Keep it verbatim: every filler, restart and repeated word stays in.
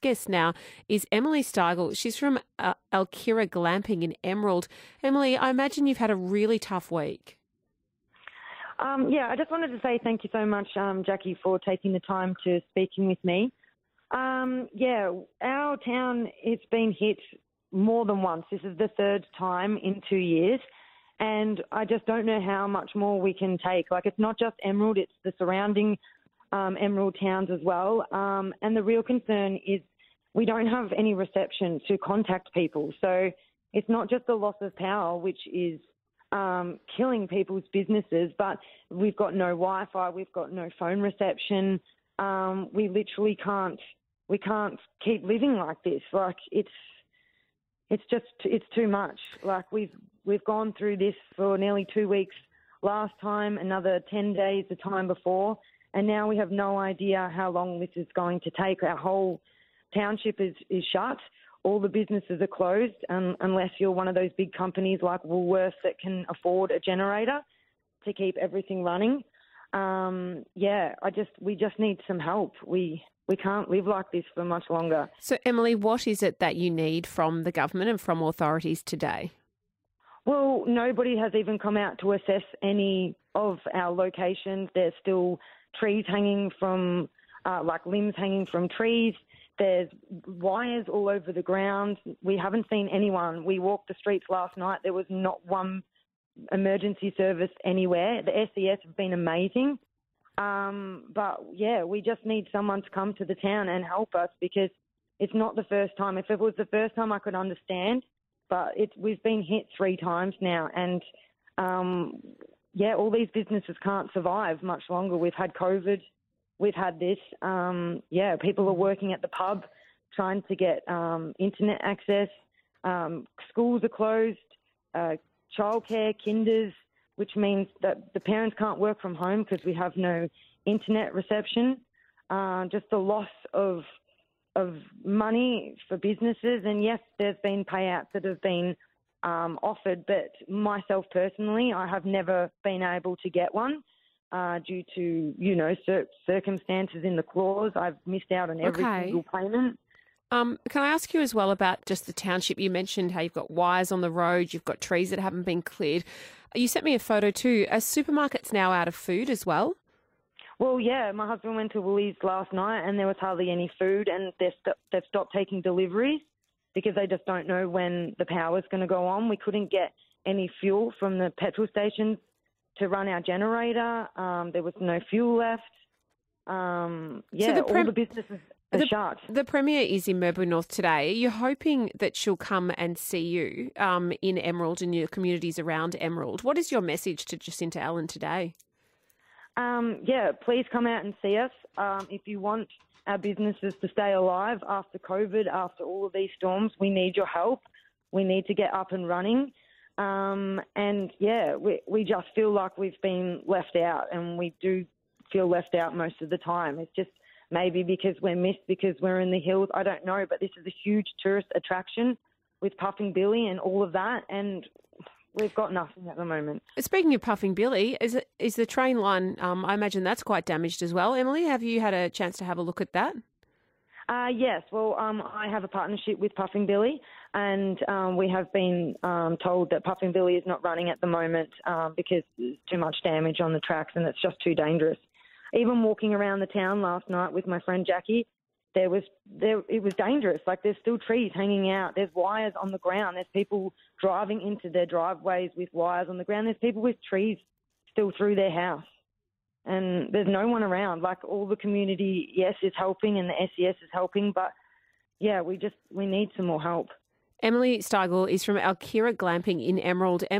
next guest now is Emily Steigl. She's from uh, Alkira Glamping in Emerald. Emily, I imagine you've had a really tough week. Um, yeah, I just wanted to say thank you so much, um, Jackie, for taking the time to speaking with me. Um, yeah, our town has been hit more than once. This is the third time in two years, and I just don't know how much more we can take. Like, it's not just Emerald, it's the surrounding um, Emerald towns as well. Um, and the real concern is we don't have any reception to contact people. So it's not just the loss of power, which is Um, killing people's businesses, but we've got no Wi-Fi, we've got no phone reception. Um, we literally can't, we can't keep living like this. Like it's, it's just, it's too much. Like we've, we've gone through this for nearly two weeks last time, another ten days the time before, and now we have no idea how long this is going to take. Our whole township is, is shut. All the businesses are closed um, unless you're one of those big companies like Woolworths that can afford a generator to keep everything running. Um, yeah, I just we just need some help. We we can't live like this for much longer. So, Emily, what is it that you need from the government and from authorities today? Well, nobody has even come out to assess any of our locations. There's still trees hanging from, uh, like limbs hanging from trees. There's wires all over the ground. We haven't seen anyone. We walked the streets last night. There was not one emergency service anywhere. The S E S have been amazing. Um, but, yeah, we just need someone to come to the town and help us because it's not the first time. If it was the first time, I could understand. But it's, we've been hit three times now. And, um, yeah, all these businesses can't survive much longer. We've had COVID. We've had this, um, yeah, people are working at the pub trying to get um, internet access. Um, schools are closed, uh, childcare, kinders, which means that the parents can't work from home because we have no internet reception. Uh, just the loss of, of money for businesses. And, yes, there's been payouts that have been um, offered, but myself personally, I have never been able to get one. Uh, due to, you know, cir circumstances in the clause. I've missed out on every okay. single payment. Um, can I ask you as well about just the township? You mentioned how you've got wires on the road, you've got trees that haven't been cleared. You sent me a photo too. Are supermarkets now out of food as well? Well, yeah. My husband went to Woolies last night and there was hardly any food, and they've, st they've stopped taking deliveries because they just don't know when the power's going to go on. We couldn't get any fuel from the petrol stations to run our generator. Um, there was no fuel left. Um, yeah, so the all the businesses are the, shut. The Premier is in Mirboo North today. You're hoping that she'll come and see you um, in Emerald and your communities around Emerald. What is your message to Jacinta Allan today? Um, yeah, please come out and see us. Um, if you want our businesses to stay alive after COVID, after all of these storms, we need your help. We need to get up and running. Um, and, yeah, we, we just feel like we've been left out, and we do feel left out most of the time. It's just maybe because we're missed, because we're in the hills. I don't know, but this is a huge tourist attraction with Puffing Billy and all of that, and we've got nothing at the moment. Speaking of Puffing Billy, is, it, is the train line, um, I imagine that's quite damaged as well. Emily, have you had a chance to have a look at that? Uh, yes, well, um, I have a partnership with Puffing Billy, and um, we have been um, told that Puffing Billy is not running at the moment uh, because there's too much damage on the tracks and it's just too dangerous. Even walking around the town last night with my friend Jackie, there was there it was dangerous. Like, there's still trees hanging out, there's wires on the ground, there's people driving into their driveways with wires on the ground, there's people with trees still through their house. And there's no one around. Like, all the community, yes, is helping, and the S E S is helping, but yeah, we just we need some more help. Emily Steigl is from Alkira Glamping in Emerald. Emily